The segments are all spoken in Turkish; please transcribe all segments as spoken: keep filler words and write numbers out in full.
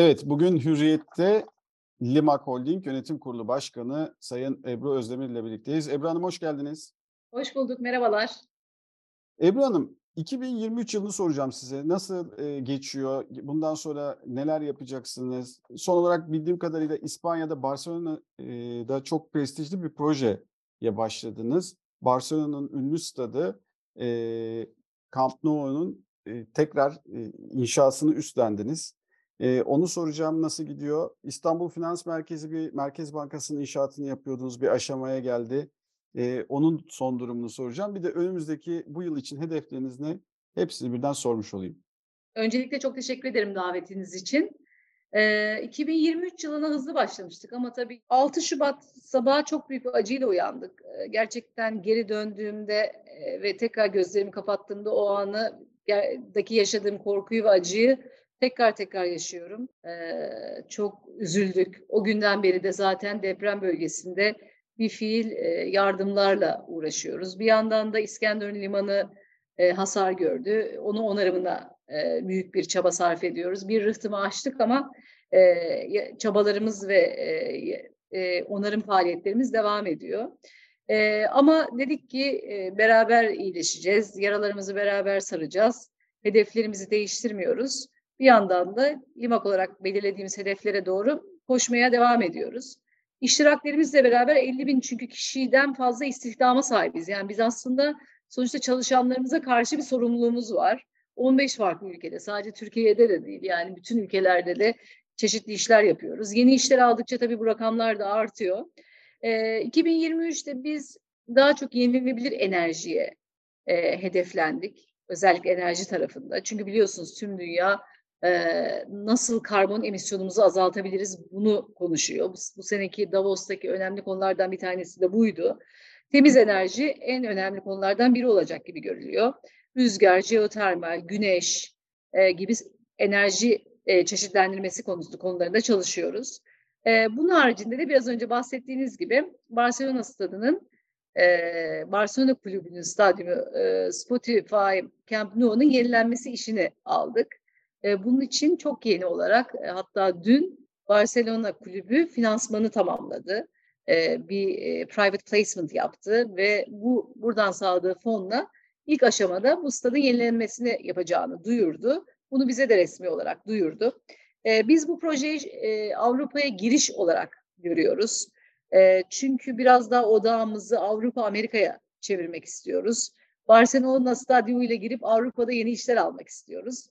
Evet, bugün Hürriyet'te Limak Holding Yönetim Kurulu Başkanı Sayın Ebru Özdemir ile birlikteyiz. Ebru Hanım hoş geldiniz. Hoş bulduk, merhabalar. Ebru Hanım, iki bin yirmi üç yılını soracağım size. Nasıl e, geçiyor? Bundan sonra neler yapacaksınız? Son olarak bildiğim kadarıyla İspanya'da Barselona'da çok prestijli bir projeye başladınız. Barselona'nın ünlü stadı e, Camp Nou'nun e, tekrar e, inşasını üstlendiniz. Ee, onu soracağım, nasıl gidiyor? İstanbul Finans Merkezi bir Merkez Bankası'nın inşaatını yapıyordunuz, bir aşamaya geldi. Ee, onun son durumunu soracağım. Bir de önümüzdeki bu yıl için hedefleriniz ne? Hepsini birden sormuş olayım. Öncelikle çok teşekkür ederim davetiniz için. Ee, iki bin yirmi üç yılına hızlı başlamıştık ama tabii altı Şubat sabaha çok büyük bir acıyla uyandık. Ee, gerçekten geri döndüğümde e, ve tekrar gözlerimi kapattığımda o anıdaki yaşadığım korkuyu ve acıyı tekrar tekrar yaşıyorum. Ee, çok üzüldük. O günden beri de zaten deprem bölgesinde bir fiil e, yardımlarla uğraşıyoruz. Bir yandan da İskenderun Limanı e, hasar gördü. Onu onarımına e, büyük bir çaba sarf ediyoruz. Bir rıhtımı açtık ama e, çabalarımız ve e, e, onarım faaliyetlerimiz devam ediyor. E, ama dedik ki e, beraber iyileşeceğiz. Yaralarımızı beraber saracağız. Hedeflerimizi değiştirmiyoruz. Bir yandan da Limak olarak belirlediğimiz hedeflere doğru koşmaya devam ediyoruz. İştiraklerimizle beraber elli bin çünkü kişiden fazla istihdama sahibiz. Yani biz aslında sonuçta çalışanlarımıza karşı bir sorumluluğumuz var. on beş farklı ülkede, sadece Türkiye'de de değil, yani bütün ülkelerde de çeşitli işler yapıyoruz. Yeni işler aldıkça tabii bu rakamlar da artıyor. E, iki bin yirmi üçte biz daha çok yenilenebilir enerjiye e, hedeflendik. Özellikle enerji tarafında. Çünkü biliyorsunuz tüm dünya Ee, nasıl karbon emisyonumuzu azaltabiliriz bunu konuşuyor. Bu, bu seneki Davos'taki önemli konulardan bir tanesi de buydu. Temiz enerji en önemli konulardan biri olacak gibi görülüyor. Rüzgar, jeotermal, güneş e, gibi enerji e, çeşitlendirmesi konusu konularında çalışıyoruz. E, bunun haricinde de biraz önce bahsettiğiniz gibi Barcelona Stadı'nın Ee, Barcelona Kulübü'nün stadyumu e, Spotify Camp Nou'nun yenilenmesi işini aldık. E, bunun için çok yeni olarak e, hatta dün Barcelona Kulübü finansmanı tamamladı. E, bir e, private placement yaptı ve bu buradan sağladığı fonla ilk aşamada bu stadın yenilenmesini yapacağını duyurdu. Bunu bize de resmi olarak duyurdu. E, biz bu projeyi e, Avrupa'ya giriş olarak görüyoruz. Çünkü biraz daha odağımızı Avrupa, Amerika'ya çevirmek istiyoruz. Barcelona stadyumu ile girip Avrupa'da yeni işler almak istiyoruz.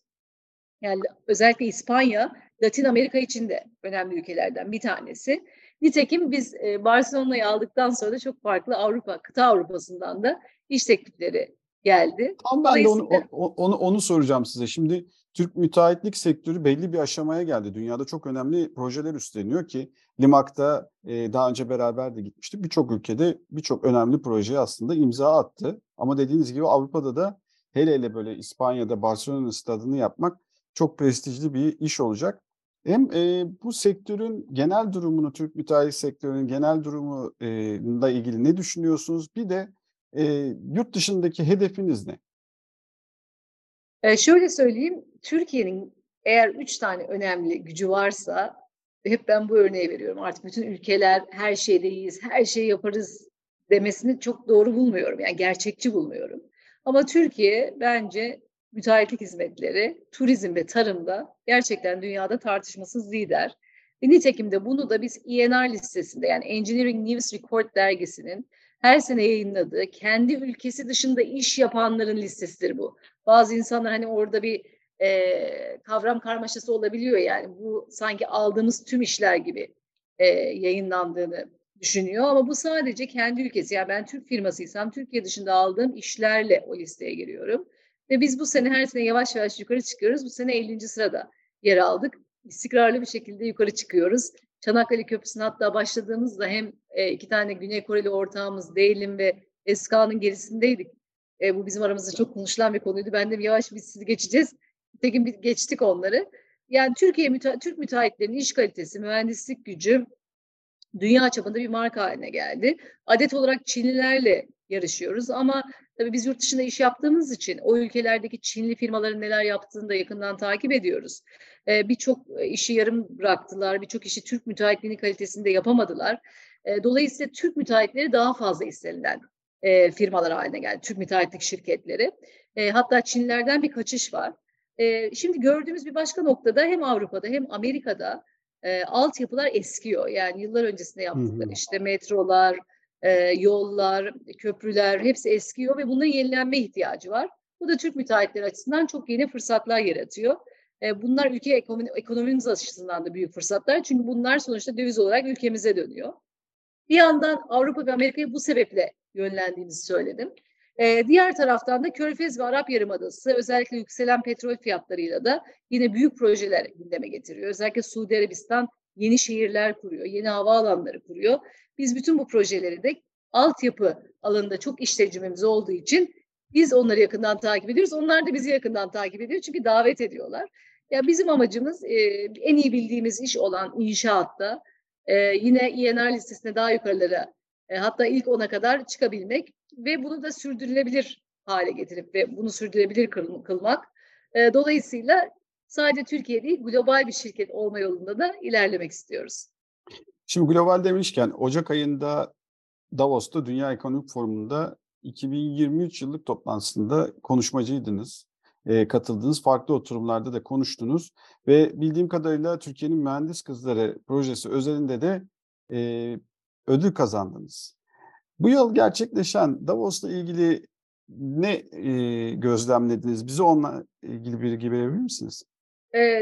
Yani özellikle İspanya, Latin Amerika için de önemli ülkelerden bir tanesi. Nitekim biz Barcelona'yı aldıktan sonra da çok farklı Avrupa, kıta Avrupa'sından da iş teklifleri geldi. Tam ben de onu, onu, onu soracağım size. Şimdi Türk müteahhitlik sektörü belli bir aşamaya geldi. Dünyada çok önemli projeler üstleniyor ki Limak'ta e, daha önce beraber de gitmiştik. Birçok ülkede birçok önemli projeye aslında imza attı. Ama dediğiniz gibi Avrupa'da da hele hele böyle İspanya'da Barcelona stadını yapmak çok prestijli bir iş olacak. Hem e, bu sektörün genel durumunu, Türk müteahhit sektörünün genel durumuyla ilgili ne düşünüyorsunuz? Bir de E, yurt dışındaki hedefiniz ne? E şöyle söyleyeyim, Türkiye'nin eğer üç tane önemli gücü varsa, hep ben bu örneği veriyorum, artık bütün ülkeler her şeyde iyiyiz, her şeyi yaparız demesini çok doğru bulmuyorum, yani gerçekçi bulmuyorum. Ama Türkiye bence müteahhitlik hizmetleri, turizm ve tarımda gerçekten dünyada tartışmasız lider. Ve nitekim de bunu da biz İ N R listesinde, yani Engineering News Record dergisinin her sene yayınladığı kendi ülkesi dışında iş yapanların listesidir bu. Bazı insanlar hani orada bir e, kavram karmaşası olabiliyor, yani bu sanki aldığımız tüm işler gibi e, yayınlandığını düşünüyor ama bu sadece kendi ülkesi. Yani ben Türk firmasıysam Türkiye dışında aldığım işlerle o listeye giriyorum ve biz bu sene her sene yavaş yavaş yukarı çıkıyoruz. Bu sene ellinci sırada yer aldık. İstikrarlı bir şekilde yukarı çıkıyoruz. Çanakkale Köprüsü'ne hatta başladığımızda hem iki tane Güney Koreli ortağımız Değilim ve Eska'nın gerisindeydik. Bu bizim aramızda çok konuşulan bir konuydu. Ben de yavaş biz sizi geçeceğiz. Nitekim biz geçtik onları. Yani Türkiye müte- Türk müteahhitlerinin iş kalitesi, mühendislik gücü dünya çapında bir marka haline geldi. Adet olarak Çinlilerle yarışıyoruz. Ama tabii biz yurt dışında iş yaptığımız için o ülkelerdeki Çinli firmaların neler yaptığını da yakından takip ediyoruz. Ee, birçok işi yarım bıraktılar, birçok işi Türk müteahhitliğinin kalitesinde yapamadılar. Ee, dolayısıyla Türk müteahhitleri daha fazla istenilen e, firmalar haline geldi, Türk müteahhitlik şirketleri. E, hatta Çinlilerden bir kaçış var. E, şimdi gördüğümüz bir başka noktada hem Avrupa'da hem Amerika'da e, altyapılar eskiyor. Yani yıllar öncesinde yaptıkları işte metrolar, E, yollar, köprüler hepsi eskiyor ve bunların yenilenme ihtiyacı var. Bu da Türk müteahhitleri açısından çok yeni fırsatlar yaratıyor. E, bunlar ülke ekonomi, ekonomimiz açısından da büyük fırsatlar. Çünkü bunlar sonuçta döviz olarak ülkemize dönüyor. Bir yandan Avrupa ve Amerika'ya bu sebeple yönlendiğimizi söyledim. E, diğer taraftan da Körfez ve Arap Yarımadası özellikle yükselen petrol fiyatlarıyla da yine büyük projeler gündeme getiriyor. Özellikle Suudi Arabistan yeni şehirler kuruyor, yeni havaalanları kuruyor. Biz bütün bu projeleri de altyapı alanında çok iş tecrübemiz olduğu için biz onları yakından takip ediyoruz. Onlar da bizi yakından takip ediyor çünkü davet ediyorlar. Ya bizim amacımız e, en iyi bildiğimiz iş olan inşaatta e, yine İ N R listesine daha yukarılara e, hatta ilk ona kadar çıkabilmek ve bunu da sürdürülebilir hale getirip ve bunu sürdürülebilir kılmak. E, dolayısıyla sadece Türkiye değil, global bir şirket olma yolunda da ilerlemek istiyoruz. Şimdi global demişken, Ocak ayında Davos'ta Dünya Ekonomik Forumu'nda iki bin yirmi üç yıllık toplantısında konuşmacıydınız, e, katıldınız, farklı oturumlarda da konuştunuz ve bildiğim kadarıyla Türkiye'nin Mühendis Kızları projesi özelinde de e, ödül kazandınız. Bu yıl gerçekleşen Davos'la ilgili ne e, gözlemlediniz? Bize onunla ilgili bilgi verebilir misiniz?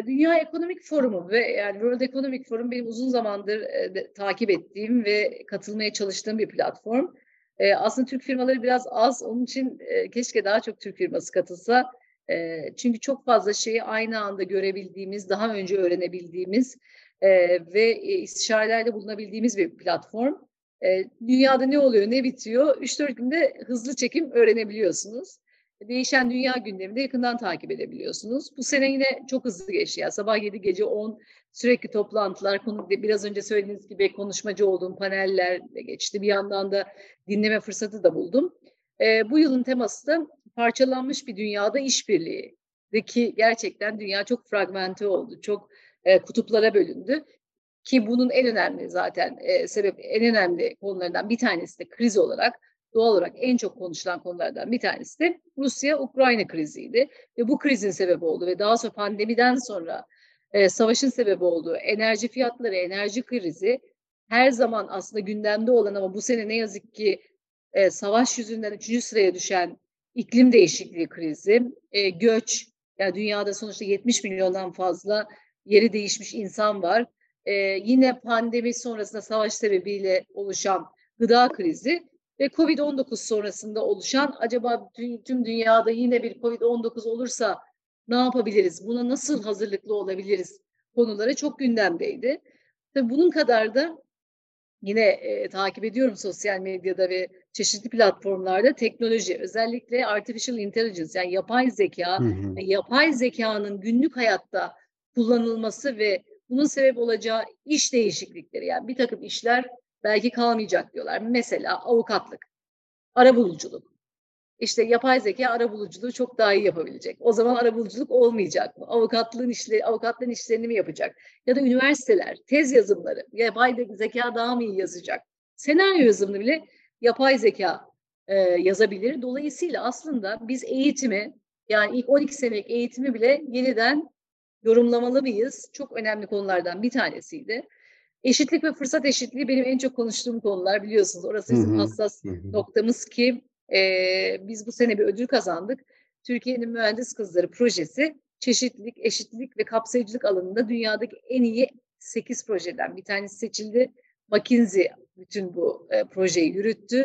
Dünya Ekonomik Forumu ve yani World Economic Forum benim uzun zamandır e, de, takip ettiğim ve katılmaya çalıştığım bir platform. E, aslında Türk firmaları biraz az, onun için e, keşke daha çok Türk firması katılsa. E, çünkü çok fazla şeyi aynı anda görebildiğimiz, daha önce öğrenebildiğimiz e, ve e, istişarelerde bulunabildiğimiz bir platform. E, dünyada ne oluyor, ne bitiyor? üç dört günde hızlı çekim öğrenebiliyorsunuz. Değişen dünya gündemini de yakından takip edebiliyorsunuz. Bu sene yine çok hızlı geçti. Yani sabah yedi, gece on sürekli toplantılar, konu, biraz önce söylediğiniz gibi konuşmacı olduğum panellerle geçti. Bir yandan da dinleme fırsatı da buldum. E, bu yılın teması da parçalanmış bir dünyada işbirliği. Ki gerçekten dünya çok fragmente oldu, çok e, kutuplara bölündü. Ki bunun en önemli zaten e, sebep, en önemli konulardan bir tanesi de kriz olarak, doğal olarak en çok konuşulan konulardan bir tanesi de Rusya-Ukrayna kriziydi. Ve bu krizin sebebi oldu ve daha sonra pandemiden sonra e, savaşın sebebi olduğu enerji fiyatları, enerji krizi her zaman aslında gündemde olan ama bu sene ne yazık ki e, savaş yüzünden üçüncü sıraya düşen iklim değişikliği krizi, e, göç, yani dünyada sonuçta yetmiş milyondan fazla yeri değişmiş insan var. E, yine pandemi sonrasında savaş sebebiyle oluşan gıda krizi ve kovid on dokuz sonrasında oluşan acaba tüm dünyada yine bir kovid on dokuz olursa ne yapabiliriz? Buna nasıl hazırlıklı olabiliriz? Konuları çok gündemdeydi. Tabii bunun kadar da yine e, takip ediyorum sosyal medyada ve çeşitli platformlarda teknoloji, özellikle artificial intelligence yani yapay zeka, hı hı. yapay zekanın günlük hayatta kullanılması ve bunun sebep olacağı iş değişiklikleri, yani bir takım işler belki kalmayacak diyorlar. Mesela avukatlık, arabuluculuk. İşte yapay zeka arabuluculuğu çok daha iyi yapabilecek. O zaman arabuluculuk olmayacak mı? Avukatlığın işleri, avukatlığın işlerini mi yapacak? Ya da üniversiteler, tez yazımları, yapay zeka daha mı iyi yazacak? Senaryo yazımını bile yapay zeka e, yazabilir. Dolayısıyla aslında biz eğitimi, yani ilk on iki senelik eğitimi bile yeniden yorumlamalı mıyız? Çok önemli konulardan bir tanesiydi. Eşitlik ve fırsat eşitliği benim en çok konuştuğum konular, biliyorsunuz. Orası bizim hı hı. hassas hı hı. noktamız ki e, biz bu sene bir ödül kazandık. Türkiye'nin Mühendis Kızları projesi çeşitlilik, eşitlik ve kapsayıcılık alanında dünyadaki en iyi sekiz projeden bir tanesi seçildi. McKinsey bütün bu e, projeyi yürüttü.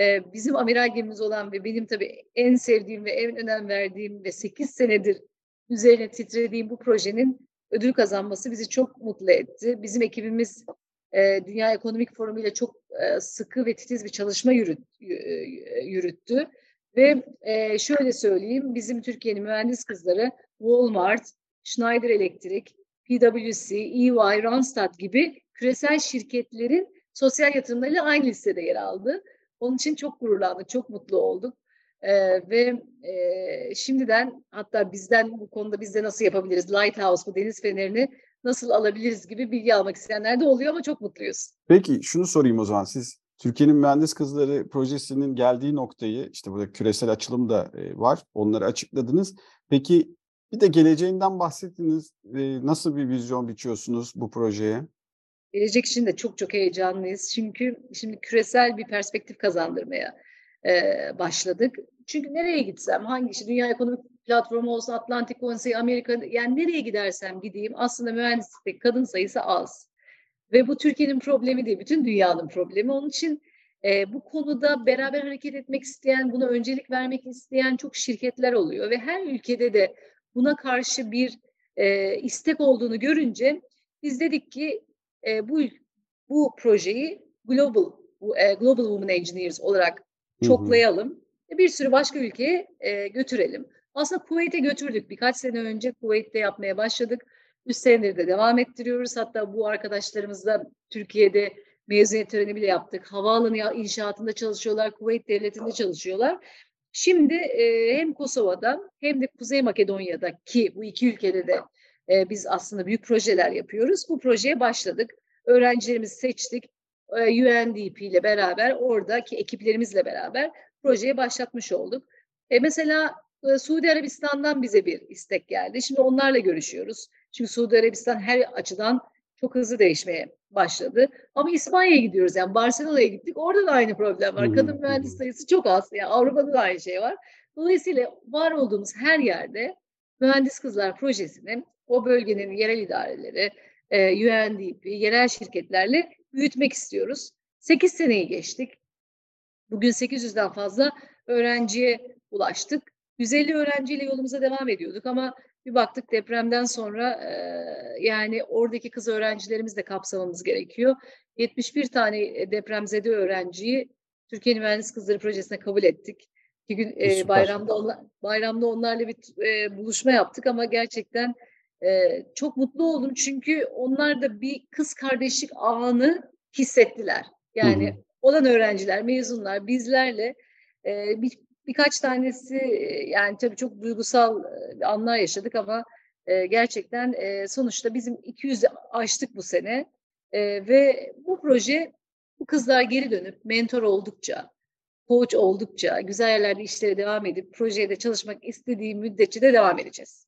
E, bizim amiral gemimiz olan ve benim tabii en sevdiğim ve en önem verdiğim ve sekiz senedir üzerine titrediğim bu projenin ödül kazanması bizi çok mutlu etti. Bizim ekibimiz e, Dünya Ekonomik Forumu ile çok e, sıkı ve titiz bir çalışma yürüt, yürüttü. Ve e, şöyle söyleyeyim, bizim Türkiye'nin mühendis kızları Walmart, Schneider Elektrik, PwC, E Y, Randstad gibi küresel şirketlerin sosyal yatırımlarıyla aynı listede yer aldı. Onun için çok gururlandık, çok mutlu olduk. Ee, ve e, şimdiden hatta bizden bu konuda bizde nasıl yapabiliriz, Lighthouse bu deniz fenerini nasıl alabiliriz gibi bilgi almak isteyenler de oluyor ama çok mutluyuz. Peki şunu sorayım o zaman, siz Türkiye'nin Mühendis Kızları projesinin geldiği noktayı, işte burada küresel açılım da e, var, onları açıkladınız. Peki bir de geleceğinden bahsettiniz, e, nasıl bir vizyon biçiyorsunuz bu projeye? Gelecek için de çok çok heyecanlıyız çünkü şimdi küresel bir perspektif kazandırmaya Ee, başladık. Çünkü nereye gitsem, hangi işi, Dünya Ekonomik Platformu olsun, Atlantik Konseyi, Amerika, yani nereye gidersem gideyim aslında mühendislikte kadın sayısı az. Ve bu Türkiye'nin problemi değil, bütün dünyanın problemi. Onun için e, bu konuda beraber hareket etmek isteyen, buna öncelik vermek isteyen çok şirketler oluyor. Ve her ülkede de buna karşı bir e, istek olduğunu görünce biz dedik ki e, bu bu projeyi Global, e, Global Women Engineers olarak çoklayalım ve bir sürü başka ülkeye e, götürelim. Aslında Kuveyt'e götürdük. Birkaç sene önce Kuveyt'te yapmaya başladık. Üç senedir de devam ettiriyoruz. Hatta bu arkadaşlarımızla Türkiye'de mezuniyet töreni bile yaptık. Havaalanı inşaatında çalışıyorlar, Kuveyt Devleti'nde çalışıyorlar. Şimdi e, hem Kosova'da hem de Kuzey Makedonya'daki bu iki ülkede de e, biz aslında büyük projeler yapıyoruz. Bu projeye başladık. Öğrencilerimizi seçtik. U N D P ile beraber, oradaki ekiplerimizle beraber projeyi başlatmış olduk. E mesela e, Suudi Arabistan'dan bize bir istek geldi. Şimdi onlarla görüşüyoruz. Çünkü Suudi Arabistan her açıdan çok hızlı değişmeye başladı. Ama İspanya'ya gidiyoruz. Yani Barselona'ya gittik. Orada da aynı problem var. Kadın mühendis sayısı çok az. Yani Avrupa'da da aynı şey var. Dolayısıyla var olduğumuz her yerde Mühendis Kızlar Projesi'nin o bölgenin yerel idareleri, e, U N D P, yerel şirketlerle büyütmek istiyoruz. sekiz seneyi geçtik. Bugün sekiz yüzden fazla öğrenciye ulaştık. yüz elli öğrenciyle yolumuza devam ediyorduk ama bir baktık depremden sonra e, yani oradaki kız öğrencilerimiz de kapsamamız gerekiyor. yetmiş bir tane depremzede öğrenciyi Türkiye'nin Mühendis Kızları Projesi'ne kabul ettik. İki gün e, bayramda, onlar, bayramda onlarla bir e, buluşma yaptık ama gerçekten Ee, çok mutlu oldum çünkü onlar da bir kız kardeşlik ağını hissettiler. Yani hı-hı, olan öğrenciler, mezunlar bizlerle e, bir, birkaç tanesi e, yani tabii çok duygusal e, anlar yaşadık ama e, gerçekten e, sonuçta bizim iki yüzü aştık bu sene e, ve bu proje bu kızlar geri dönüp mentor oldukça, koç oldukça, güzel yerlerde işlere devam edip projeye de çalışmak istediği müddetçe de devam edeceğiz.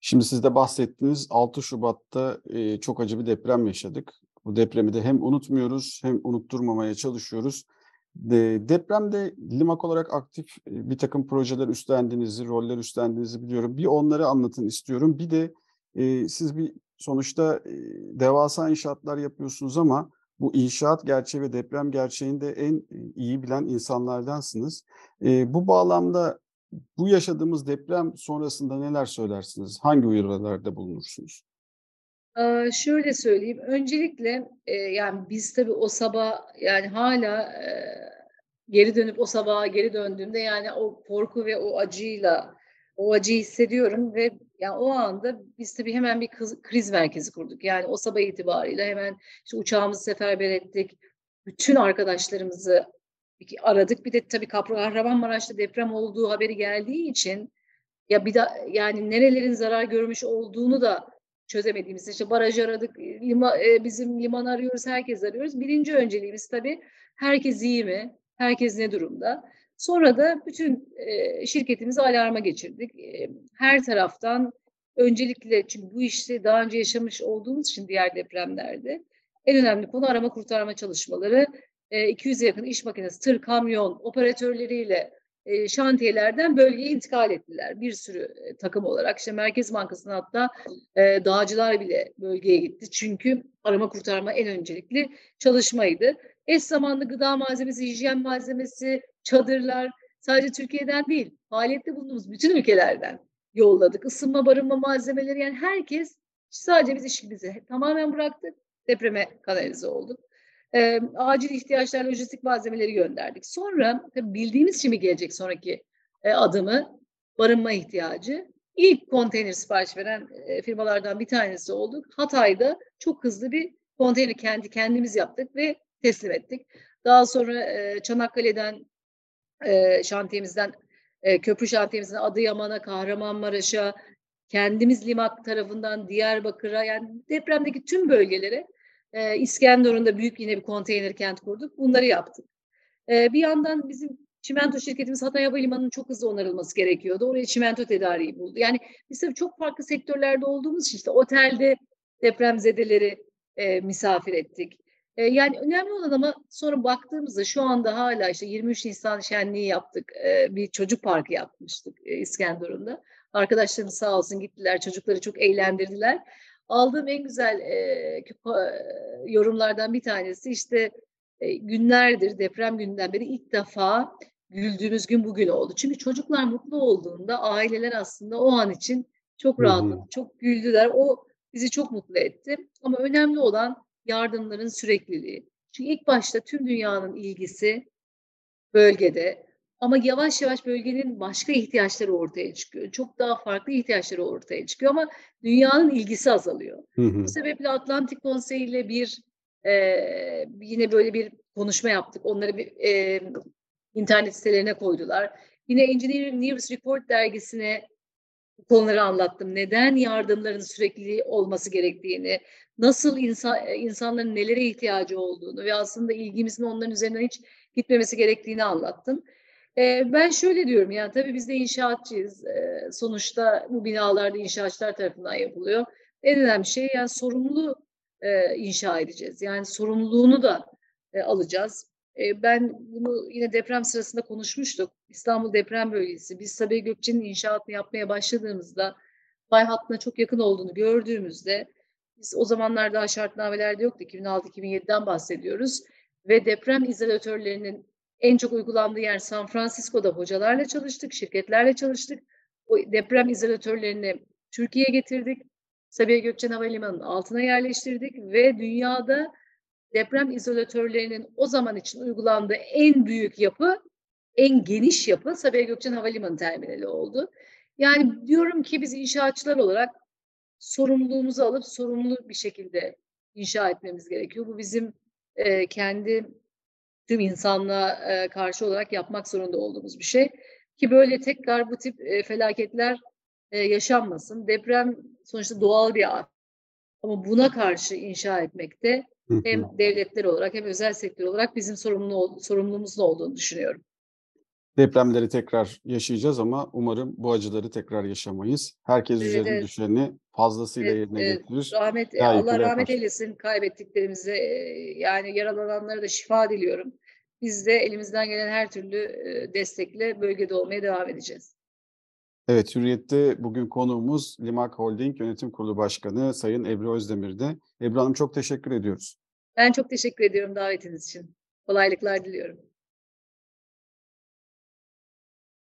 Şimdi siz de bahsettiğiniz altı Şubat'ta e, çok acı bir deprem yaşadık. Bu depremi de hem unutmuyoruz hem unutturmamaya çalışıyoruz. De, depremde Limak olarak aktif e, bir takım projeler üstlendiğinizi, roller üstlendiğinizi biliyorum. Bir onları anlatın istiyorum. Bir de e, siz bir sonuçta e, devasa inşaatlar yapıyorsunuz ama bu inşaat gerçeği ve deprem gerçeğini de en iyi bilen insanlardansınız. E, bu bağlamda bu yaşadığımız deprem sonrasında neler söylersiniz? Hangi uyarılarda bulunursunuz? Ee, şöyle söyleyeyim. Öncelikle e, yani biz tabii o sabah yani hala e, geri dönüp o sabaha geri döndüğümde yani o korku ve o acıyla o acıyı hissediyorum ve yani o anda biz tabii hemen bir kız, kriz merkezi kurduk. Yani o sabah itibarıyla hemen işte uçağımızı seferber ettik. Bütün arkadaşlarımızı aradık. Bir de tabii Kahramanmaraş'ta deprem olduğu haberi geldiği için ya bir da yani nerelerin zarar görmüş olduğunu da çözemediğimiz, işte barajı aradık, lima, bizim liman arıyoruz, herkes arıyoruz. Birinci önceliğimiz tabii herkes iyi mi, herkes ne durumda. Sonra da bütün e, şirketimizi alarma geçirdik. E, her taraftan öncelikle çünkü bu işi daha önce yaşamış olduğumuz için diğer depremlerde en önemli konu arama kurtarma çalışmaları. iki yüze yakın iş makinesi, tır, kamyon operatörleriyle şantiyelerden bölgeye intikal ettiler. Bir sürü takım olarak işte Merkez Bankası'nın hatta dağcılar bile bölgeye gitti. Çünkü arama kurtarma en öncelikli çalışmaydı. Eş zamanlı gıda malzemesi, hijyen malzemesi, çadırlar sadece Türkiye'den değil, faaliyette bulunduğumuz bütün ülkelerden yolladık. Isınma, barınma malzemeleri yani herkes sadece biz işimizi tamamen bıraktık. Depreme kanalize olduk. E, acil ihtiyaçlar, lojistik malzemeleri gönderdik. Sonra tabii bildiğimiz şimdi gelecek sonraki e, adımı barınma ihtiyacı. İlk konteyner sipariş veren e, firmalardan bir tanesi olduk. Hatay'da çok hızlı bir konteyner kendi kendimiz yaptık ve teslim ettik. Daha sonra e, Çanakkale'den e, şantiyemizden e, köprü şantiyemizden Adıyaman'a, Kahramanmaraş'a, kendimiz Limak tarafından Diyarbakır'a, yani depremdeki tüm bölgelere e, İskenderun'da büyük yine bir konteyner kent kurduk. Bunları yaptık. E, bir yandan bizim çimento şirketimiz Hatay Havalimanı'nın çok hızlı onarılması gerekiyordu. Oraya çimento tedariği buldu. Yani biz tabii çok farklı sektörlerde olduğumuz için işte otelde depremzedeleri e, misafir ettik. E, yani önemli olan, ama sonra baktığımızda şu anda hala işte yirmi üç Nisan şenliği yaptık. E, bir çocuk parkı yapmıştık e, İskenderun'da. Arkadaşlarım sağ olsun gittiler. Çocukları çok eğlendirdiler. Aldığım en güzel e, yorumlardan bir tanesi işte e, günlerdir, deprem gününden beri ilk defa güldüğümüz gün bugün oldu. Çünkü çocuklar mutlu olduğunda aileler aslında o an için çok rahatladı, hmm. çok güldüler. O bizi çok mutlu etti. Ama önemli olan yardımların sürekliliği. Çünkü ilk başta tüm dünyanın ilgisi bölgede. Ama yavaş yavaş bölgenin başka ihtiyaçları ortaya çıkıyor. Çok daha farklı ihtiyaçları ortaya çıkıyor ama dünyanın ilgisi azalıyor. Hı hı. Bu sebeple Atlantik Konseyi ile bir e, yine böyle bir konuşma yaptık. Onları bir e, internet sitelerine koydular. Yine Engineering News Report dergisine bu konuları anlattım. Neden yardımların sürekli olması gerektiğini, nasıl insan, insanların nelere ihtiyacı olduğunu ve aslında ilgimizin onların üzerinden hiç gitmemesi gerektiğini anlattım. Ben şöyle diyorum, yani tabii biz de inşaatçıyız. Sonuçta bu binalarda inşaatçılar tarafından yapılıyor. En önemli şey, yani sorumlu inşa edeceğiz. Yani sorumluluğunu da alacağız. Ben bunu yine deprem sırasında konuşmuştuk. İstanbul deprem bölgesi. Biz Sabiha Gökçen'in inşaatını yapmaya başladığımızda, fay hattına çok yakın olduğunu gördüğümüzde, biz o zamanlar daha şartnamelerde yoktu. iki bin altı iki bin yediden bahsediyoruz. Ve deprem izolatörlerinin en çok uygulandığı yer San Francisco'da hocalarla çalıştık, şirketlerle çalıştık. O deprem izolatörlerini Türkiye'ye getirdik. Sabiha Gökçen Havalimanı'nın altına yerleştirdik ve dünyada deprem izolatörlerinin o zaman için uygulandığı en büyük yapı, en geniş yapı Sabiha Gökçen Havalimanı terminali oldu. Yani diyorum ki biz inşaatçılar olarak sorumluluğumuzu alıp sorumlu bir şekilde inşa etmemiz gerekiyor. Bu bizim e, kendi tüm insanlığa karşı olarak yapmak zorunda olduğumuz bir şey. Ki böyle tekrar bu tip felaketler yaşanmasın. Deprem sonuçta doğal bir afet. Ama buna karşı inşa etmekte hem devletler olarak hem özel sektör olarak bizim sorumlu, sorumluluğumuzun olduğunu düşünüyorum. Depremleri tekrar yaşayacağız ama umarım bu acıları tekrar yaşamayız. Herkes evet, üzerine evet. düşeni fazlasıyla evet, yerine evet. getirir. Rahmet, Allah rahmet eylesin kaybettiklerimize. Yani yaralananlara da şifa diliyorum. Biz de elimizden gelen her türlü destekle bölgede olmaya devam edeceğiz. Evet, Hürriyet'te bugün konuğumuz Limak Holding Yönetim Kurulu Başkanı Sayın Ebru Özdemir'de. Ebru Hanım, çok teşekkür ediyoruz. Ben çok teşekkür ediyorum davetiniz için. Kolaylıklar diliyorum.